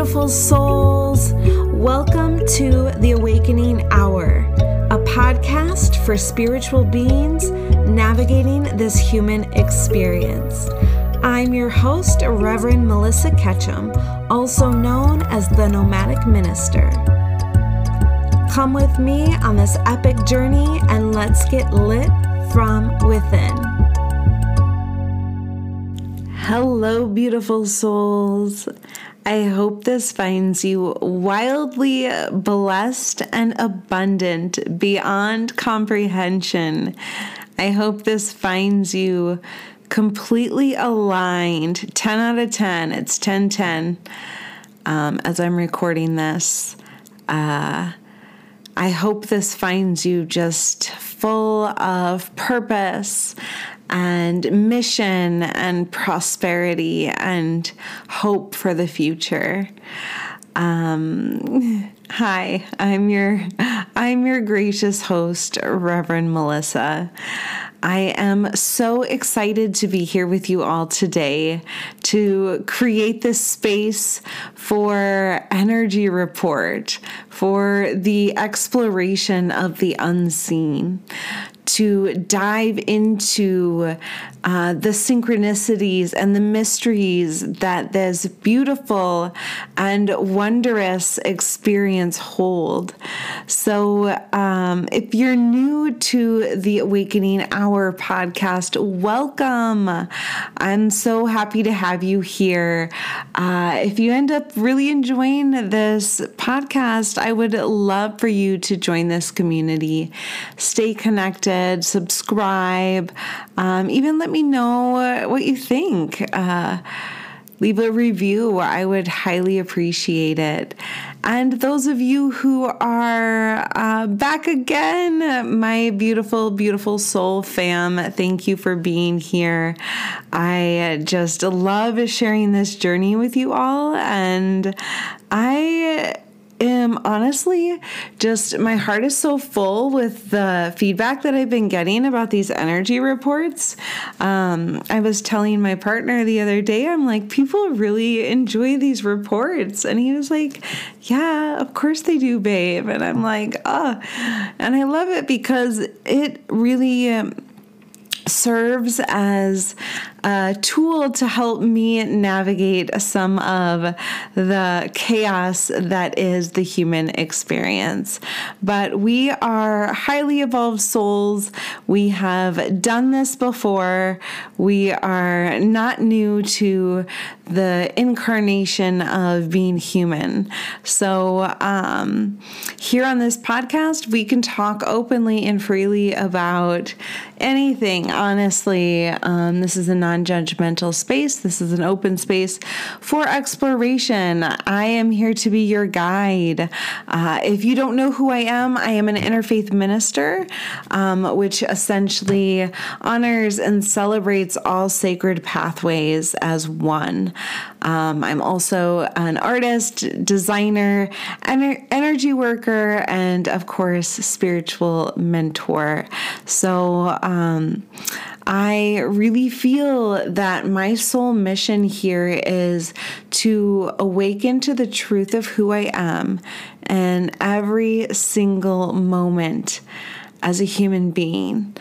beautiful souls. Welcome to The Awakening Hour, a podcast for spiritual beings navigating this human experience. I'm your host, Reverend Melissa Ketchum, also known as the Nomadic Minister. Come with me on this epic journey and let's get lit from within. Hello, beautiful souls. I hope this finds you wildly blessed and abundant beyond comprehension. I hope this finds you completely aligned. 10 out of 10. It's 10-10 as I'm recording this. I hope this finds you just full of purpose and mission and prosperity and hope for the future. Hi, I'm your gracious host, Reverend Melissa. I am so excited to be here with you all today to create this space for energy report, for the exploration of the unseen, to dive into the synchronicities and the mysteries that this beautiful and wondrous experience hold. So if you're new to the Awakening Hour podcast, welcome. I'm so happy to have you here. If you end up really enjoying this podcast, I would love for you to join this community. Stay connected. Subscribe, even let me know what you think. Leave a review. I would highly appreciate it. And those of you who are back again, my beautiful, beautiful soul fam, thank you for being here. I just love sharing this journey with you all, and honestly, just my heart is so full with the feedback that I've been getting about these energy reports. I was telling my partner the other day, I'm like, people really enjoy these reports. And he was like, yeah, of course they do, babe. And I'm like, oh, and I love it because it really serves as a tool to help me navigate some of the chaos that is the human experience. But we are highly evolved souls. We have done this before. We are not new to the incarnation of being human. So here on this podcast, we can talk openly and freely about anything, honestly. This is a non-judgmental space. This is an open space for exploration. I am here to be your guide. If you don't know who I am an interfaith minister, which essentially honors and celebrates all sacred pathways as one. I'm also an artist, designer, energy worker, and of course, spiritual mentor. So I really feel that my soul mission here is to awaken to the truth of who I am in every single moment as a human being.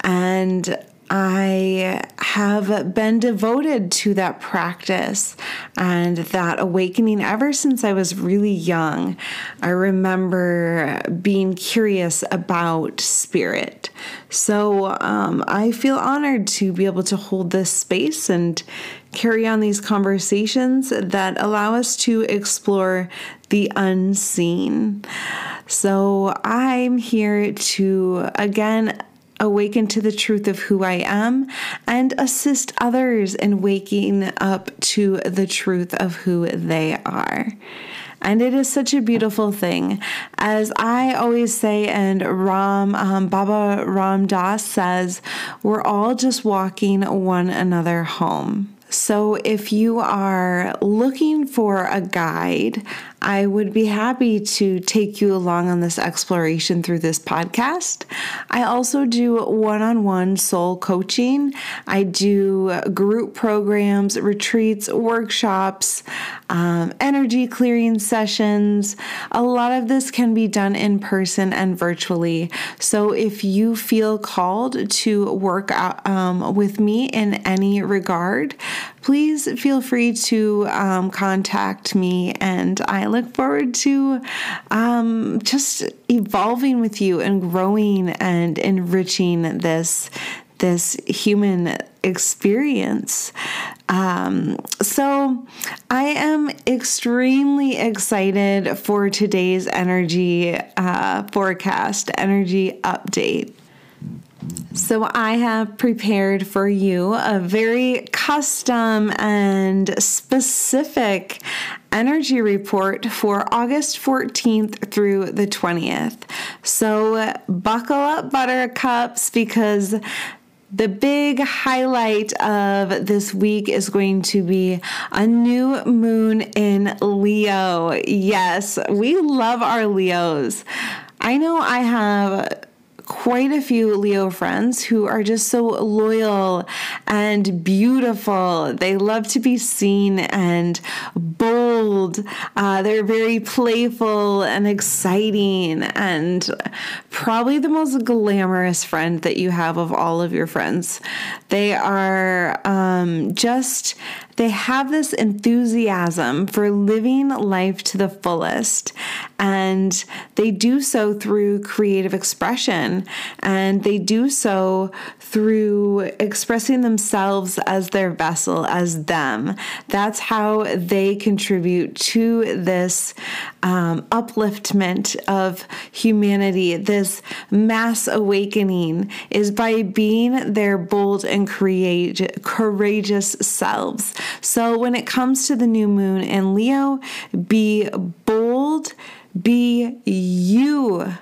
And I have been devoted to that practice and that awakening ever since I was really young. I remember being curious about spirit. So I feel honored to be able to hold this space and carry on these conversations that allow us to explore the unseen. So I'm here to, again, awaken to the truth of who I am and assist others in waking up to the truth of who they are. And it is such a beautiful thing. As I always say, and Baba Ram Dass says, we're all just walking one another home. So if you are looking for a guide, I would be happy to take you along on this exploration through this podcast. I also do one-on-one soul coaching. I do group programs, retreats, workshops, energy clearing sessions. A lot of this can be done in person and virtually. So if you feel called to work with me in any regard, please feel free to contact me, and I look forward to just evolving with you and growing and enriching this human experience. So I am extremely excited for today's energy forecast, energy update. So I have prepared for you a very custom and specific energy report for August 14th through the 20th. So buckle up, buttercups, because the big highlight of this week is going to be a new moon in Leo. Yes, we love our Leos. I know I have quite a few Leo friends who are just so loyal and beautiful. They love to be seen and bold. They're very playful and exciting, and probably the most glamorous friend that you have of all of your friends. They are they have this enthusiasm for living life to the fullest, and they do so through creative expression, and they do so through expressing themselves as their vessel, as them. That's how they contribute to this upliftment of humanity. This mass awakening is by being their bold and courageous selves. So when it comes to the new moon in Leo, be bold, be youtiful.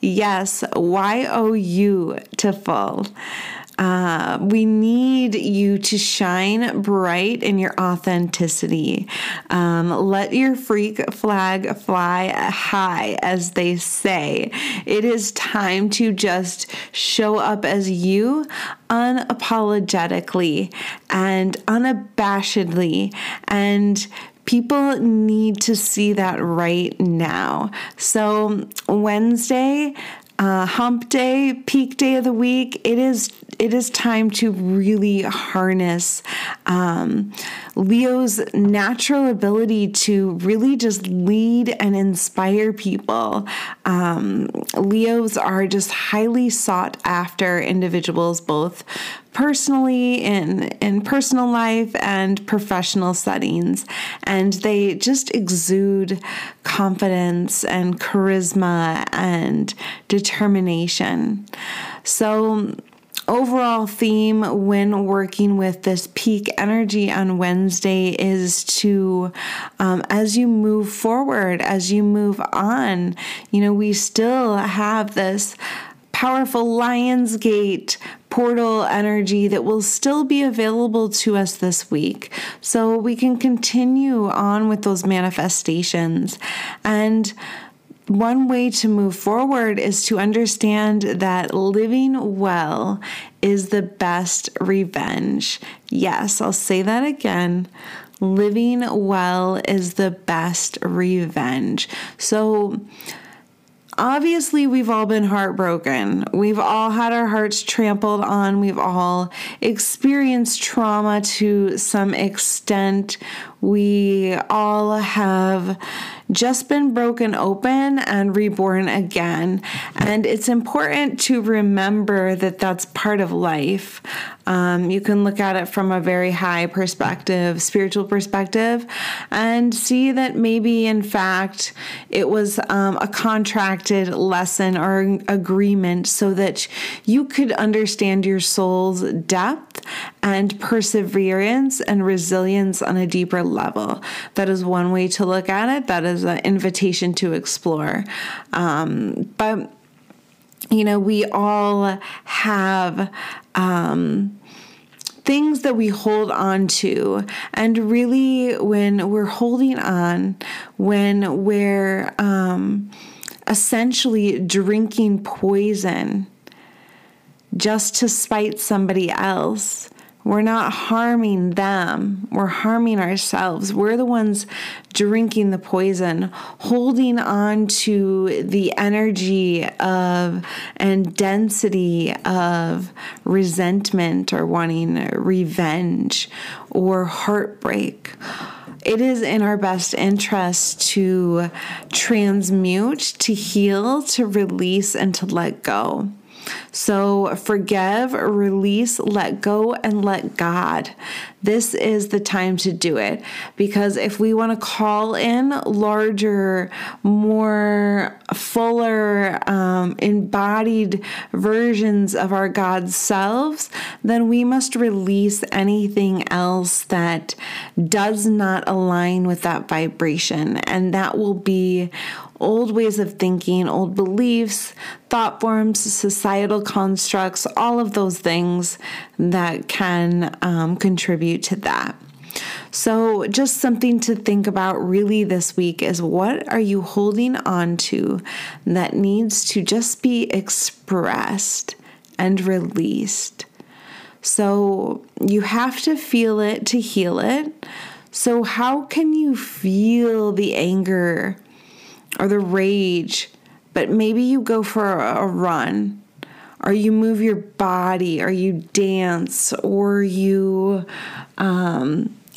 Yes, youtiful. We need you to shine bright in your authenticity. Let your freak flag fly high, as they say. It is time to just show up as you unapologetically and unabashedly, and people need to see that right now. So Wednesday, hump day, peak day of the week, it is time to really harness Leo's natural ability to really just lead and inspire people. Leos are just highly sought after individuals, both personally in personal life and professional settings. And they just exude confidence and charisma and determination. So overall theme when working with this peak energy on Wednesday is to, as you move forward, as you move on, we still have this powerful Lionsgate portal energy that will still be available to us this week. So we can continue on with those manifestations. And one way to move forward is to understand that living well is the best revenge. Yes, I'll say that again. Living well is the best revenge. So obviously, we've all been heartbroken. We've all had our hearts trampled on. We've all experienced trauma to some extent. We all have just been broken open and reborn again. And it's important to remember that that's part of life. You can look at it from a very high perspective, spiritual perspective, and see that maybe, in fact, it was a contracted lesson or agreement so that you could understand your soul's depth and perseverance and resilience on a deeper level. That is one way to look at it. That is an invitation to explore. But we all have things that we hold on to. And really, when we're holding on, when we're essentially drinking poison just to spite somebody else, we're not harming them. We're harming ourselves. We're the ones drinking the poison, holding on to the energy of and density of resentment or wanting revenge or heartbreak. It is in our best interest to transmute, to heal, to release, and to let go. So forgive, release, let go, and let God. This is the time to do it, because if we want to call in larger, more fuller, embodied versions of our God selves, then we must release anything else that does not align with that vibration. And that will be old ways of thinking, old beliefs, thought forms, societal constructs, all of those things that can contribute to that. So just something to think about really this week is, what are you holding on to that needs to just be expressed and released? So you have to feel it to heal it. So how can you feel the anger or the rage, but maybe you go for a run, or you move your body, or you dance, or you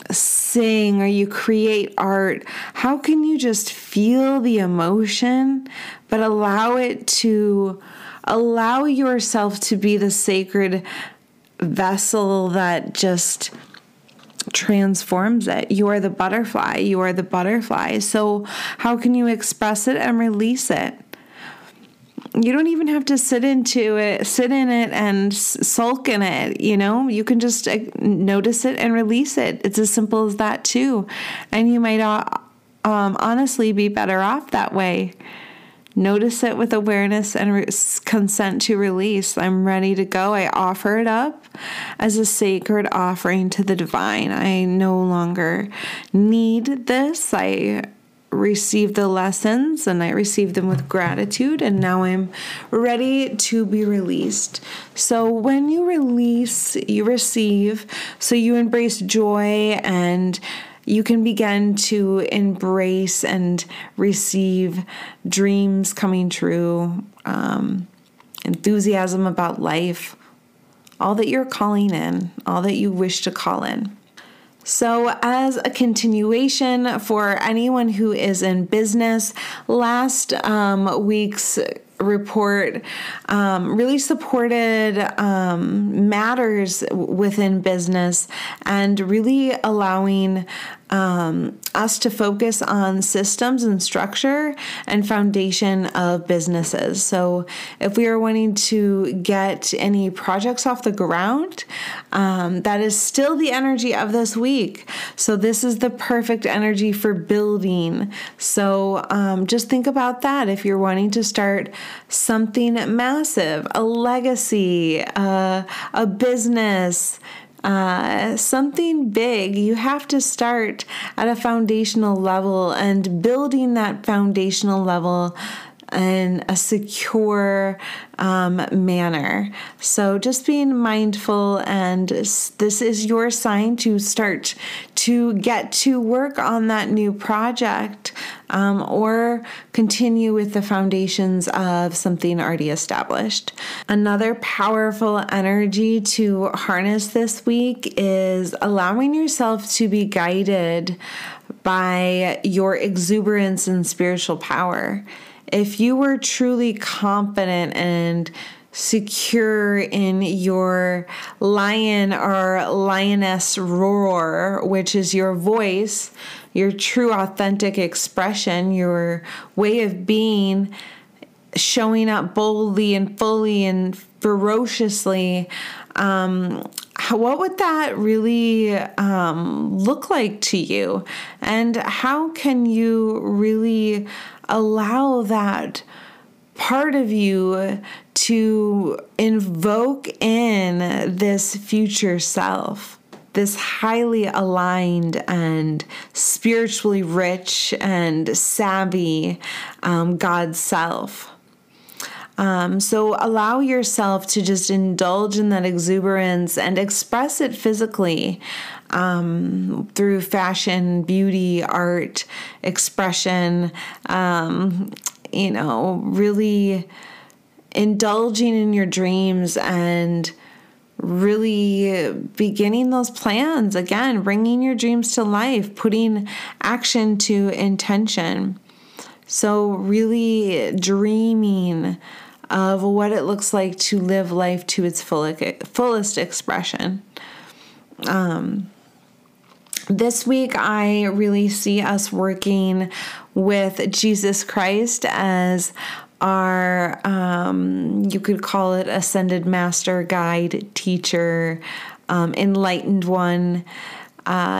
sing, or you create art? How can you just feel the emotion, but allow yourself to be the sacred vessel that just transforms it? You are the butterfly. You are the butterfly. So how can you express it and release it? You don't even have to sit in it and sulk in it. You know, you can just notice it and release it. It's as simple as that too. And you might honestly be better off that way. Notice it with awareness and consent to release. I'm ready to go. I offer it up as a sacred offering to the divine. I no longer need this. I receive the lessons, and I receive them with gratitude, and now I'm ready to be released. So when you release, you receive. So you embrace joy, and you can begin to embrace and receive dreams coming true, enthusiasm about life, all that you're calling in, all that you wish to call in. So as a continuation for anyone who is in business, last week's report really supported matters within business, and really allowing us to focus on systems and structure and foundation of businesses. So if we are wanting to get any projects off the ground, that is still the energy of this week. So this is the perfect energy for building. So just think about that. If you're wanting to start something massive, a legacy, a business, something big, you have to start at a foundational level, and building that foundational level in a secure manner. So just being mindful, and this is your sign to start to get to work on that new project, or continue with the foundations of something already established. Another powerful energy to harness this week is allowing yourself to be guided by your exuberance and spiritual power. If you were truly confident and secure in your lion or lioness roar, which is your voice, your true authentic expression, your way of being, showing up boldly and fully and ferociously, what would that really look like to you? And how can you really allow that part of you to invoke in this future self, this highly aligned and spiritually rich and savvy God self. So allow yourself to just indulge in that exuberance and express it physically through fashion, beauty, art, expression, really indulging in your dreams and really beginning those plans. Again, bringing your dreams to life, putting action to intention. So really dreaming of what it looks like to live life to its fullest expression. This week, I really see us working with Jesus Christ as our, you could call it ascended master, guide, teacher, enlightened one.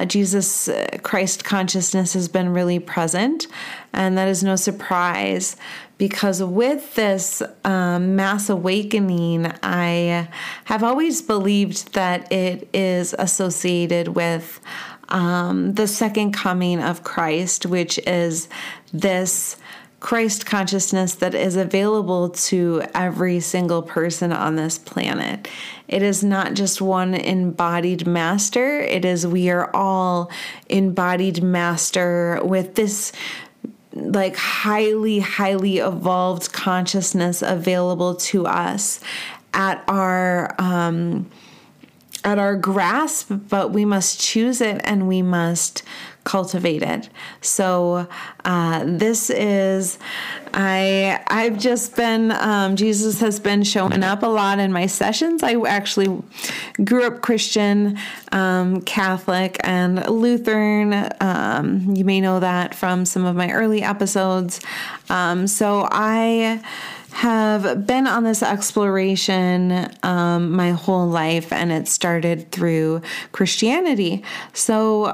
Jesus Christ consciousness has been really present, and that is no surprise, because with this mass awakening, I have always believed that it is associated with the second coming of Christ, which is this Christ consciousness that is available to every single person on this planet. It is not just one embodied master. It is we are all embodied master with this like highly, highly evolved consciousness available to us at our grasp, but we must choose it and we must cultivate it. So this is, I've just been, Jesus has been showing up a lot in my sessions. I actually grew up Christian, Catholic, and Lutheran. You may know that from some of my early episodes. So I have been on this exploration my whole life, and it started through Christianity. So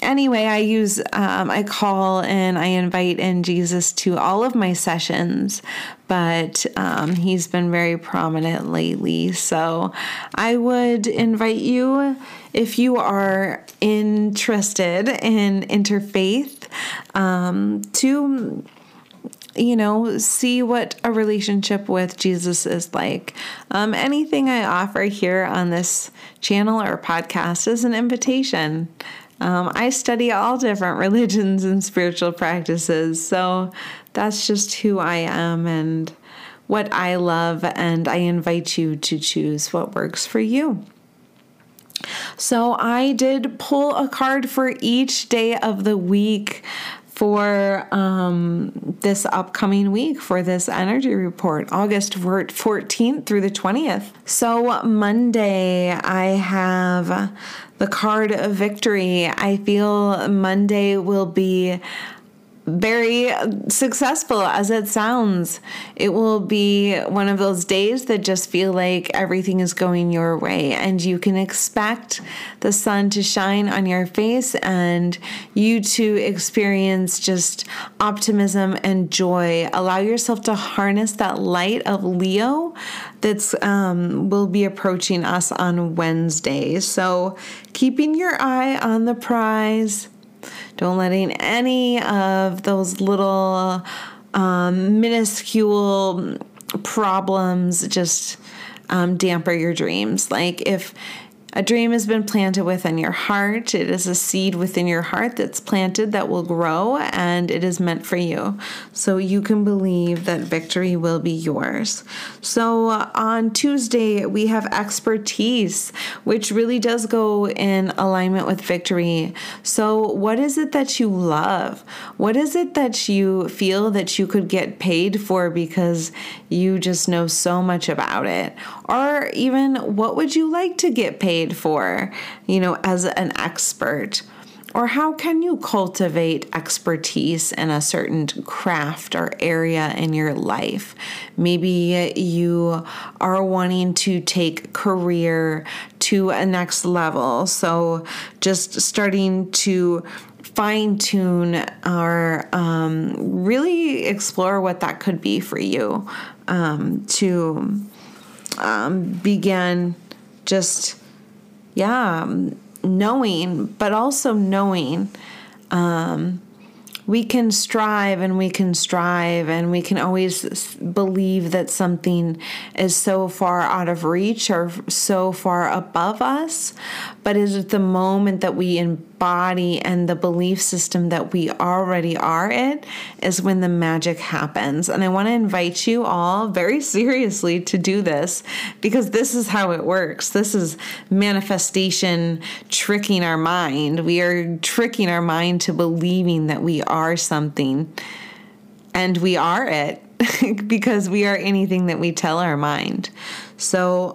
anyway, I use, I call and I invite in Jesus to all of my sessions, but he's been very prominent lately. So I would invite you, if you are interested in interfaith, to see what a relationship with Jesus is like. Anything I offer here on this channel or podcast is an invitation. I study all different religions and spiritual practices, so that's just who I am and what I love, and I invite you to choose what works for you. So I did pull a card for each day of the week for this upcoming week for this energy report, August 14th through the 20th. So Monday, I have the card of victory. I feel Monday will be very successful as it sounds. It will be one of those days that just feel like everything is going your way, and you can expect the sun to shine on your face and you to experience just optimism and joy. Allow yourself to harness that light of Leo that's will be approaching us on Wednesday. So keeping your eye on the prize. Don't let any of those little minuscule problems just damper your dreams. Like if a dream has been planted within your heart, it is a seed within your heart that's planted that will grow, and it is meant for you. So you can believe that victory will be yours. So on Tuesday, we have expertise, which really does go in alignment with victory. So what is it that you love? What is it that you feel that you could get paid for because you just know so much about it? Or even what would you like to get paid for, as an expert? Or how can you cultivate expertise in a certain craft or area in your life? Maybe you are wanting to take career to a next level. So just starting to fine-tune or really explore what that could be for you, to begin just, knowing, but also knowing we can strive and we can strive, and we can always believe that something is so far out of reach or so far above us. But is it the moment that we embody and the belief system that we already are it is when the magic happens. And I want to invite you all very seriously to do this, because this is how it works. This is manifestation tricking our mind. We are tricking our mind to believing that we are something, and we are it because we are anything that we tell our mind. So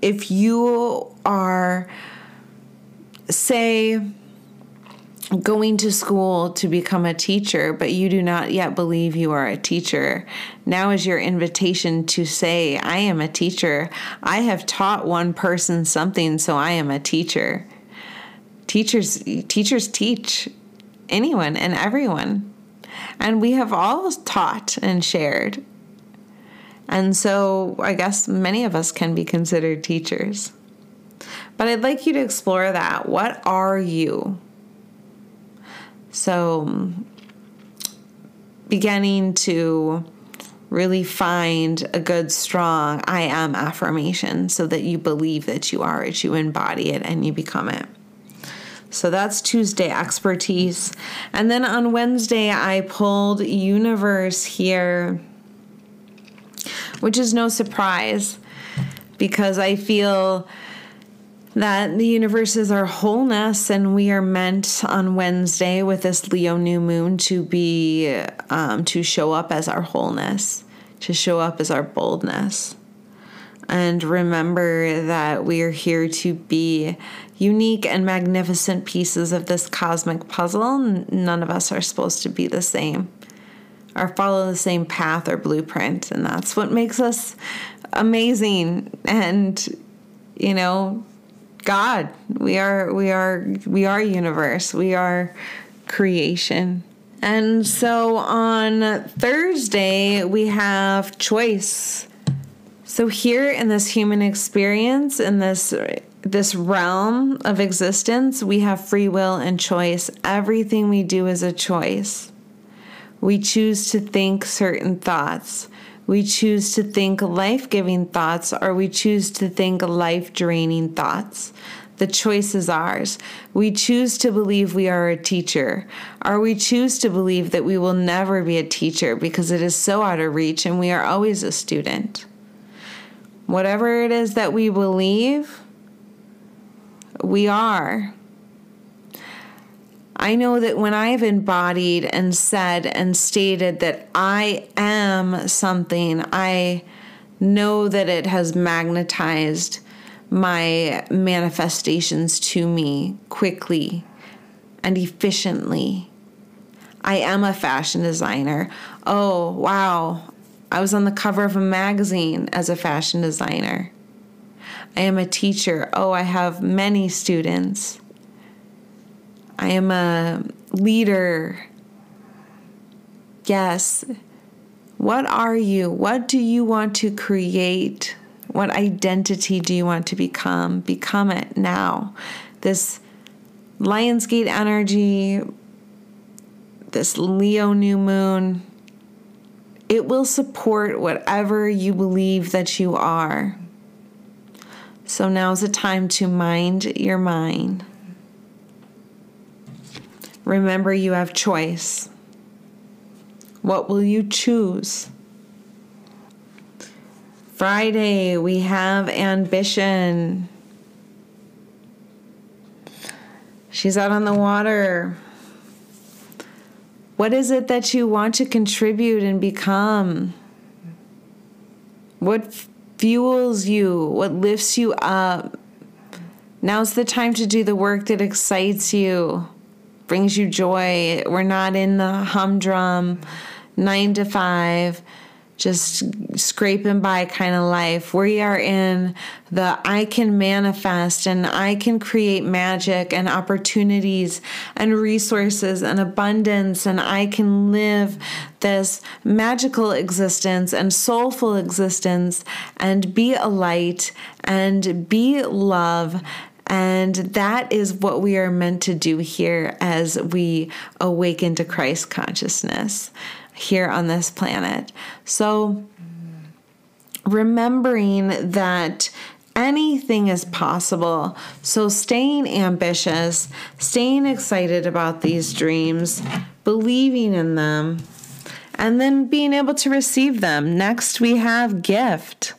if you are, say, going to school to become a teacher, but you do not yet believe you are a teacher, now is your invitation to say, I am a teacher. I have taught one person something, so I am a teacher. Teachers teach anyone and everyone. And we have all taught and shared. And so I guess many of us can be considered teachers. But I'd like you to explore that. What are you? So beginning to really find a good, strong I am affirmation so that you believe that you are it, you embody it, and you become it. So that's Tuesday expertise. And then on Wednesday, I pulled universe here, which is no surprise, because I feel that the universe is our wholeness, and we are meant on Wednesday with this Leo new moon to be, to show up as our wholeness, to show up as our boldness. And remember that we are here to be unique and magnificent pieces of this cosmic puzzle. None of us are supposed to be the same or follow the same path or blueprint. And that's what makes us amazing. And, you know, God, we are universe. We are creation. And so on Thursday, we have choice. So here in this human experience, in this realm of existence, we have free will and choice. Everything we do is a choice. We choose to think certain thoughts. We choose to think life-giving thoughts, or we choose to think life-draining thoughts. The choice is ours. We choose to believe we are a teacher, or we choose to believe that we will never be a teacher because it is so out of reach and we are always a student. Whatever it is that we believe, we are. I know that when I've embodied and said and stated that I am something, I know that it has magnetized my manifestations to me quickly and efficiently. I am a fashion designer. Oh, wow. I was on the cover of a magazine as a fashion designer. I am a teacher. Oh, I have many students. I am a leader. Yes. What are you? What do you want to create? What identity do you want to become? Become it now. This Lionsgate energy, this Leo new moon, it will support whatever you believe that you are. So now's the time to mind your mind. Remember, you have choice. What will you choose? Friday, we have ambition. She's out on the water. What is it that you want to contribute and become? What fuels you? What lifts you up? Now's the time to do the work that excites you, brings you joy. We're not in the humdrum 9-to-5 just scraping by kind of life. We are in the I can manifest and I can create magic and opportunities and resources and abundance, and I can live this magical existence and soulful existence and be a light and be love. And that is what we are meant to do here as we awaken to Christ consciousness here on this planet. So remembering that anything is possible. So staying ambitious, staying excited about these dreams, believing in them, and then being able to receive them. Next, we have gift.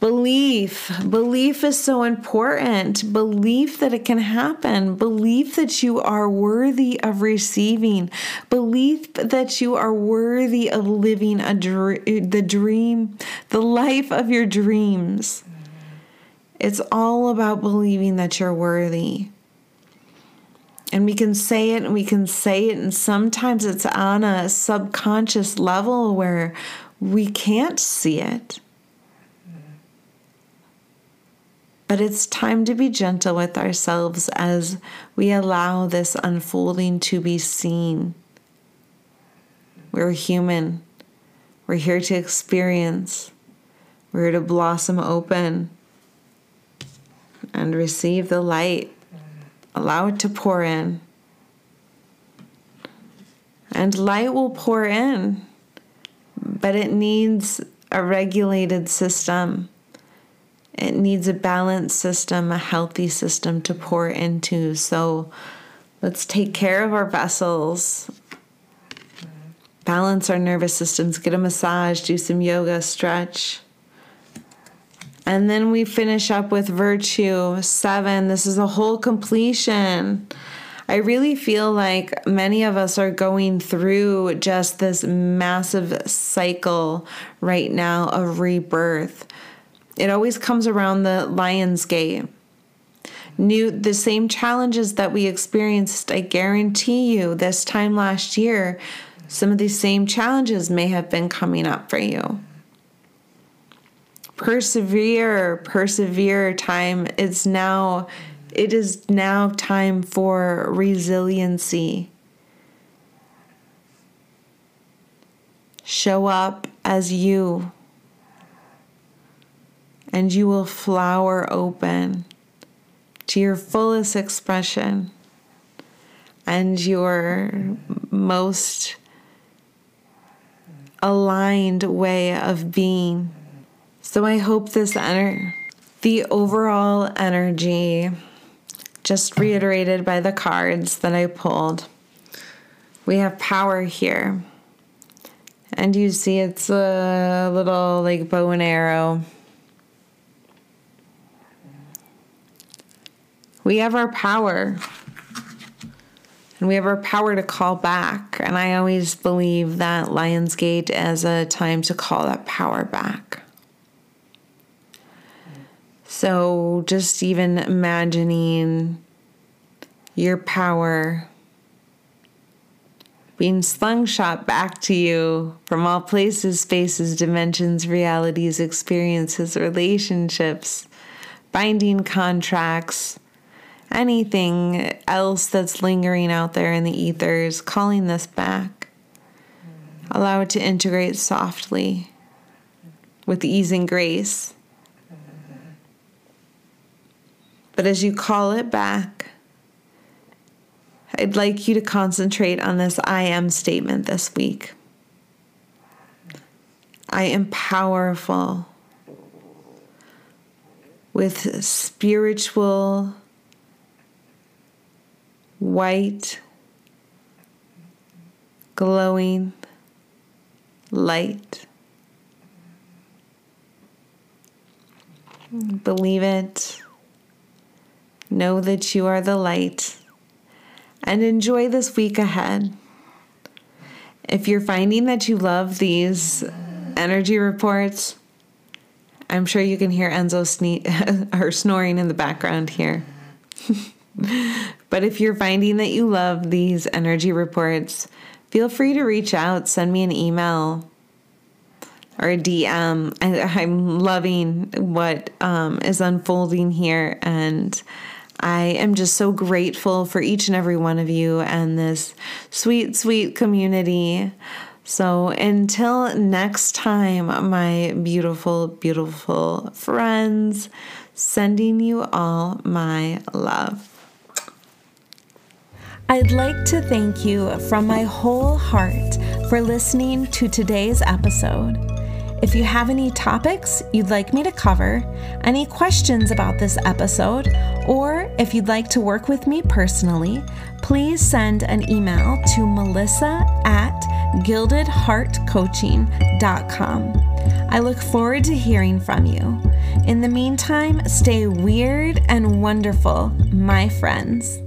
Belief. Belief is so important. Belief that it can happen. Belief that you are worthy of receiving. Belief that you are worthy of living the dream, the life of your dreams. It's all about believing that you're worthy. And we can say it and we can say it. And sometimes it's on a subconscious level where we can't see it. But it's time to be gentle with ourselves as we allow this unfolding to be seen. We're human. We're here to experience. We're here to blossom open and receive the light. Allow it to pour in. And light will pour in, but it needs a regulated system. It needs a balanced system, a healthy system to pour into. So let's take care of our vessels, balance our nervous systems, get a massage, do some yoga, stretch. And then we finish up with virtue 7. This is a whole completion. I really feel like many of us are going through just this massive cycle right now of rebirth. It always comes around the Lionsgate. The same challenges that we experienced, I guarantee you, this time last year, some of these same challenges may have been coming up for you. Persevere time. It is now time for resiliency. Show up as you. And you will flower open to your fullest expression and your most aligned way of being. So I hope the overall energy, just reiterated by the cards that I pulled, we have power here. And you see it's a little like bow and arrow. We have our power, and we have our power to call back. And I always believe that Lionsgate as a time to call that power back. So just even imagining your power being slingshot back to you from all places, spaces, dimensions, realities, experiences, relationships, binding contracts, anything else that's lingering out there in the ethers, calling this back. Allow it to integrate softly with ease and grace. But as you call it back, I'd like you to concentrate on this I am statement this week. I am powerful with spiritual white, glowing light. Believe it. Know that you are the light. And enjoy this week ahead. If you're finding that you love these energy reports, I'm sure you can hear Enzo snoring in the background here. But if you're finding that you love these energy reports, feel free to reach out, send me an email or a DM. I'm loving what is unfolding here, and I am just so grateful for each and every one of you and this sweet, sweet community. So until next time, my beautiful, beautiful friends, sending you all my love. I'd like to thank you from my whole heart for listening to today's episode. If you have any topics you'd like me to cover, any questions about this episode, or if you'd like to work with me personally, please send an email to melissa@gildedheartcoaching.com. I look forward to hearing from you. In the meantime, stay weird and wonderful, my friends.